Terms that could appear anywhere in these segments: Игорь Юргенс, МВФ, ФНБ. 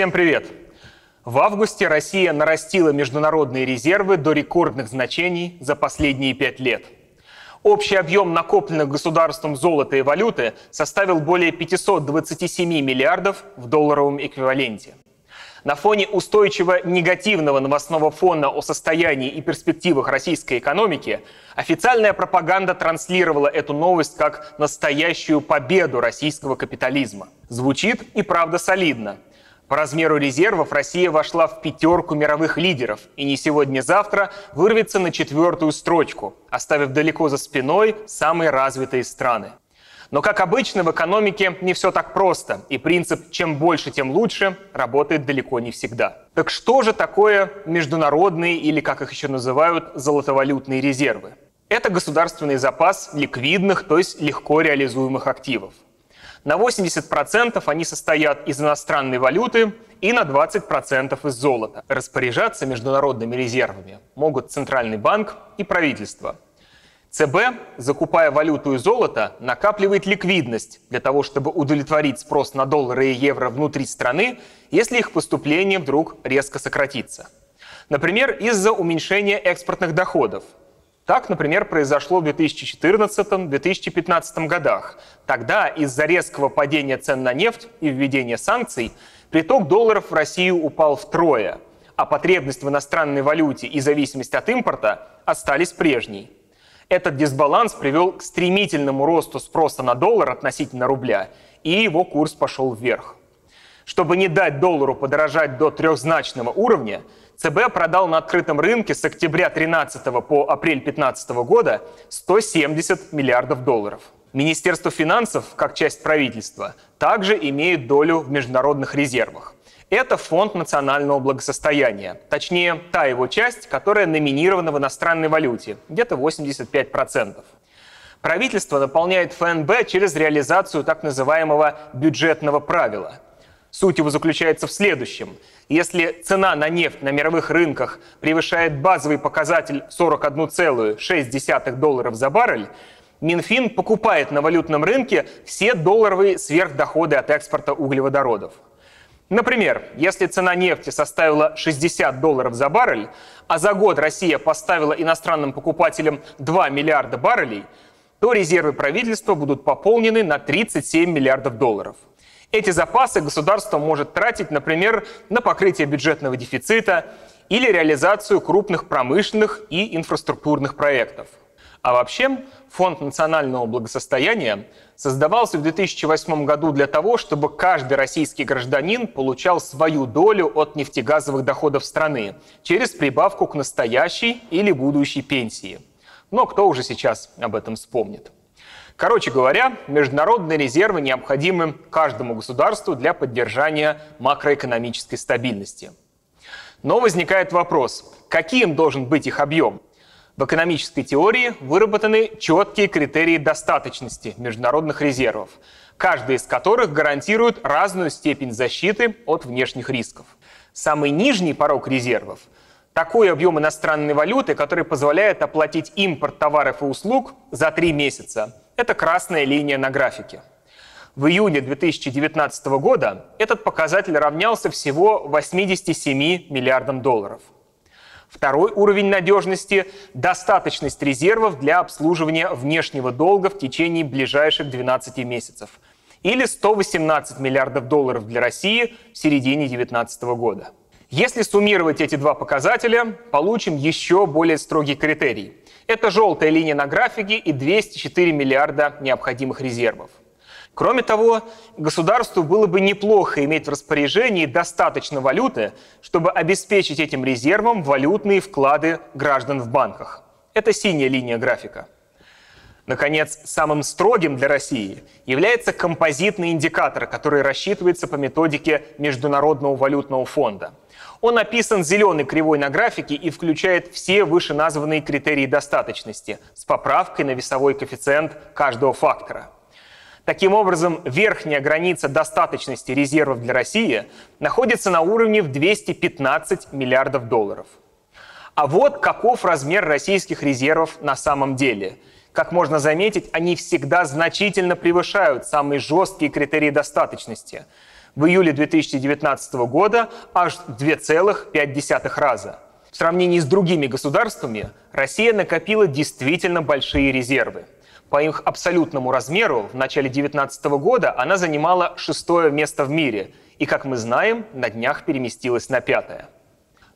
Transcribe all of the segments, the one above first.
Всем привет! В августе Россия нарастила международные резервы до рекордных значений за последние 5 лет. Общий объем накопленных государством золота и валюты составил более 527 миллиардов в долларовом эквиваленте. На фоне устойчиво негативного новостного фона о состоянии и перспективах российской экономики официальная пропаганда транслировала эту новость как настоящую победу российского капитализма. Звучит и правда солидно. По размеру резервов Россия вошла в 5-ку мировых лидеров и не сегодня-завтра вырвется на 4-ю строчку, оставив далеко за спиной самые развитые страны. Но, как обычно, в экономике не все так просто, и принцип «чем больше, тем лучше» работает далеко не всегда. Так что же такое международные, или, как их еще называют, золотовалютные резервы? Это государственный запас ликвидных, то есть легко реализуемых активов. На 80% они состоят из иностранной валюты и на 20% из золота. Распоряжаться международными резервами могут Центральный банк и правительство. ЦБ, закупая валюту и золото, накапливает ликвидность для того, чтобы удовлетворить спрос на доллары и евро внутри страны, если их поступление вдруг резко сократится. Например, из-за уменьшения экспортных доходов. Так, например, произошло в 2014-2015 годах. Тогда из-за резкого падения цен на нефть и введения санкций приток долларов в Россию упал втрое, а потребность в иностранной валюте и зависимость от импорта остались прежней. Этот дисбаланс привел к стремительному росту спроса на доллар относительно рубля, и его курс пошел вверх. Чтобы не дать доллару подорожать до трехзначного уровня, ЦБ продал на открытом рынке с октября 2013 по апрель 2015 года 170 миллиардов долларов. Министерство финансов, как часть правительства, также имеет долю в международных резервах. Это фонд национального благосостояния, точнее, та его часть, которая номинирована в иностранной валюте, где-то 85%. Правительство наполняет ФНБ через реализацию так называемого бюджетного правила. Суть его заключается в следующем. Если цена на нефть на мировых рынках превышает базовый показатель 41,6 долларов за баррель, Минфин покупает на валютном рынке все долларовые сверхдоходы от экспорта углеводородов. Например, если цена нефти составила 60 долларов за баррель, а за год Россия поставила иностранным покупателям 2 миллиарда баррелей, то резервы правительства будут пополнены на 37 миллиардов долларов. Эти запасы государство может тратить, например, на покрытие бюджетного дефицита или реализацию крупных промышленных и инфраструктурных проектов. А вообще, Фонд национального благосостояния создавался в 2008 году для того, чтобы каждый российский гражданин получал свою долю от нефтегазовых доходов страны через прибавку к настоящей или будущей пенсии. Но кто уже сейчас об этом вспомнит? Короче говоря, международные резервы необходимы каждому государству для поддержания макроэкономической стабильности. Но возникает вопрос, каким должен быть их объем? В экономической теории выработаны четкие критерии достаточности международных резервов, каждый из которых гарантирует разную степень защиты от внешних рисков. Самый нижний порог резервов – такой объем иностранной валюты, который позволяет оплатить импорт товаров и услуг за 3 месяца. Это красная линия на графике. В июне 2019 года этот показатель равнялся всего 87 миллиардам долларов. Второй уровень надежности – достаточность резервов для обслуживания внешнего долга в течение ближайших 12 месяцев. Или 118 миллиардов долларов для России в середине 2019 года. Если суммировать эти два показателя, получим еще более строгий критерий. Это желтая линия на графике и 204 миллиарда необходимых резервов. Кроме того, государству было бы неплохо иметь в распоряжении достаточно валюты, чтобы обеспечить этим резервом валютные вклады граждан в банках. Это синяя линия графика. Наконец, самым строгим для России является композитный индикатор, который рассчитывается по методике Международного валютного фонда. Он описан зеленой кривой на графике и включает все вышеназванные критерии достаточности с поправкой на весовой коэффициент каждого фактора. Таким образом, верхняя граница достаточности резервов для России находится на уровне в 215 миллиардов долларов. А вот каков размер российских резервов на самом деле. Как можно заметить, они всегда значительно превышают самые жесткие критерии достаточности. в июле 2019 года аж в 2,5 раза. В сравнении с другими государствами Россия накопила действительно большие резервы. По их абсолютному размеру в начале 2019 года она занимала 6-е место в мире и, как мы знаем, на днях переместилась на 5-е.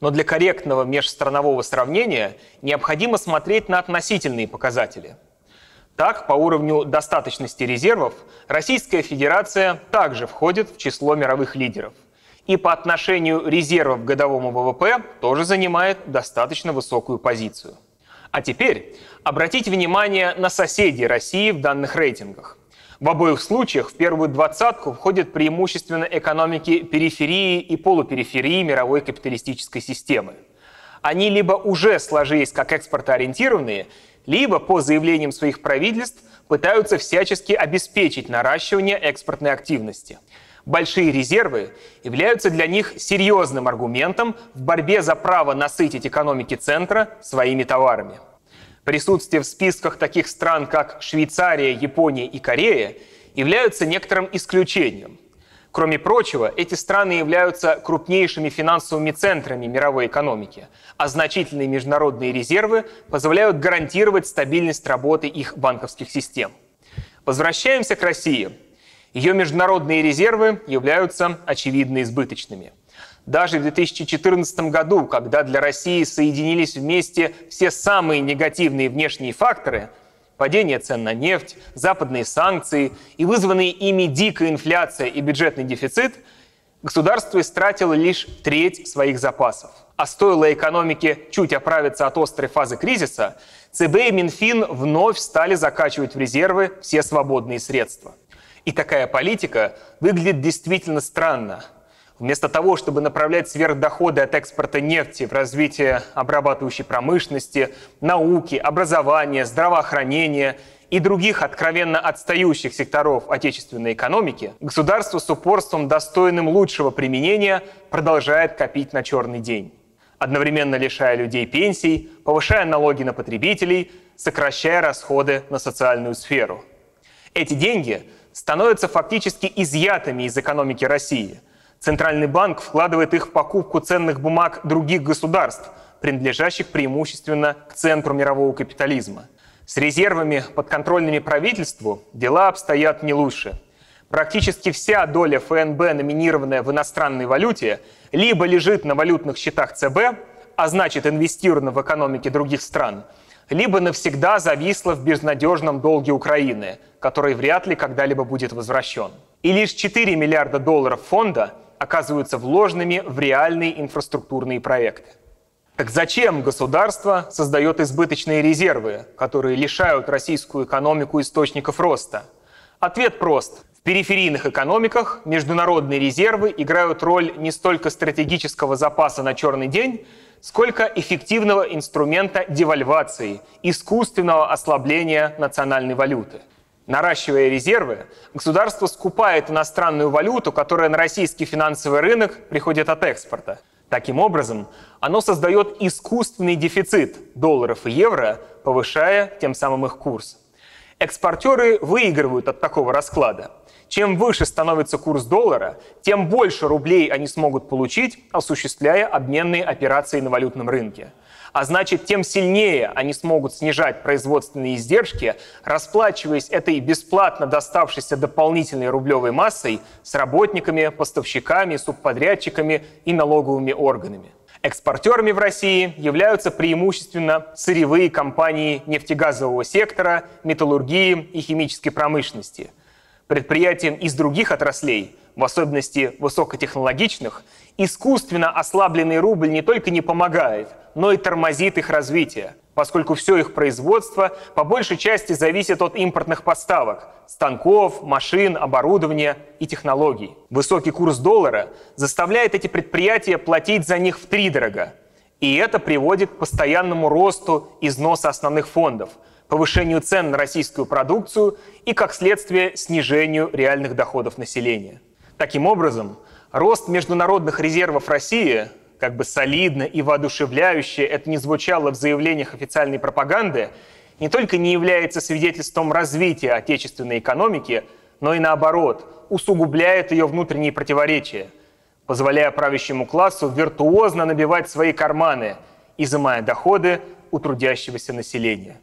Но для корректного межстранового сравнения необходимо смотреть на относительные показатели. Так, по уровню достаточности резервов Российская Федерация также входит в число мировых лидеров. И по отношению резервов к годовому ВВП тоже занимает достаточно высокую позицию. А теперь обратите внимание на соседей России в данных рейтингах. В обоих случаях в первую двадцатку входят преимущественно экономики периферии и полупериферии мировой капиталистической системы. Они либо уже сложились как экспортоориентированные, либо, по заявлениям своих правительств, пытаются всячески обеспечить наращивание экспортной активности. Большие резервы являются для них серьезным аргументом в борьбе за право насытить экономики центра своими товарами. Присутствие в списках таких стран, как Швейцария, Япония и Корея, являются некоторым исключением. Кроме прочего, эти страны являются крупнейшими финансовыми центрами мировой экономики, а значительные международные резервы позволяют гарантировать стабильность работы их банковских систем. Возвращаемся к России. Ее международные резервы являются очевидно избыточными. Даже в 2014 году, когда для России соединились вместе все самые негативные внешние факторы – падение цен на нефть, западные санкции и вызванные ими дикая инфляция и бюджетный дефицит – государство истратило лишь треть своих запасов. А стоило экономике чуть оправиться от острой фазы кризиса, ЦБ и Минфин вновь стали закачивать в резервы все свободные средства. И такая политика выглядит действительно странно. Вместо того, чтобы направлять сверхдоходы от экспорта нефти в развитие обрабатывающей промышленности, науки, образования, здравоохранения и других откровенно отстающих секторов отечественной экономики, государство с упорством, достойным лучшего применения, продолжает копить на черный день, одновременно лишая людей пенсий, повышая налоги на потребителей, сокращая расходы на социальную сферу. Эти деньги становятся фактически изъятыми из экономики России. Центральный банк вкладывает их в покупку ценных бумаг других государств, принадлежащих преимущественно к центру мирового капитализма. С резервами, подконтрольными правительству, дела обстоят не лучше. Практически вся доля ФНБ, номинированная в иностранной валюте, либо лежит на валютных счетах ЦБ, а значит инвестирована в экономике других стран, либо навсегда зависла в безнадежном долге Украины, который вряд ли когда-либо будет возвращен. И лишь 4 миллиарда долларов фонда оказываются вложенными в реальные инфраструктурные проекты. Так зачем государство создает избыточные резервы, которые лишают российскую экономику источников роста? Ответ прост. В периферийных экономиках международные резервы играют роль не столько стратегического запаса на черный день, сколько эффективного инструмента девальвации, искусственного ослабления национальной валюты. Наращивая резервы, государство скупает иностранную валюту, которая на российский финансовый рынок приходит от экспорта. Таким образом, оно создает искусственный дефицит долларов и евро, повышая тем самым их курс. Экспортеры выигрывают от такого расклада. Чем выше становится курс доллара, тем больше рублей они смогут получить, осуществляя обменные операции на валютном рынке. А значит, тем сильнее они смогут снижать производственные издержки, расплачиваясь этой бесплатно доставшейся дополнительной рублевой массой с работниками, поставщиками, субподрядчиками и налоговыми органами. Экспортерами в России являются преимущественно сырьевые компании нефтегазового сектора, металлургии и химической промышленности. Предприятиям из других отраслей, в особенности высокотехнологичных, искусственно ослабленный рубль не только не помогает, но и тормозит их развитие, поскольку все их производство по большей части зависит от импортных поставок – станков, машин, оборудования и технологий. Высокий курс доллара заставляет эти предприятия платить за них втридорога, и это приводит к постоянному росту износа основных фондов, повышению цен на российскую продукцию и, как следствие, снижению реальных доходов населения. Таким образом, рост международных резервов России, как бы солидно и воодушевляюще это ни звучало в заявлениях официальной пропаганды, не только не является свидетельством развития отечественной экономики, но и наоборот, усугубляет ее внутренние противоречия, позволяя правящему классу виртуозно набивать свои карманы, изымая доходы у трудящегося населения.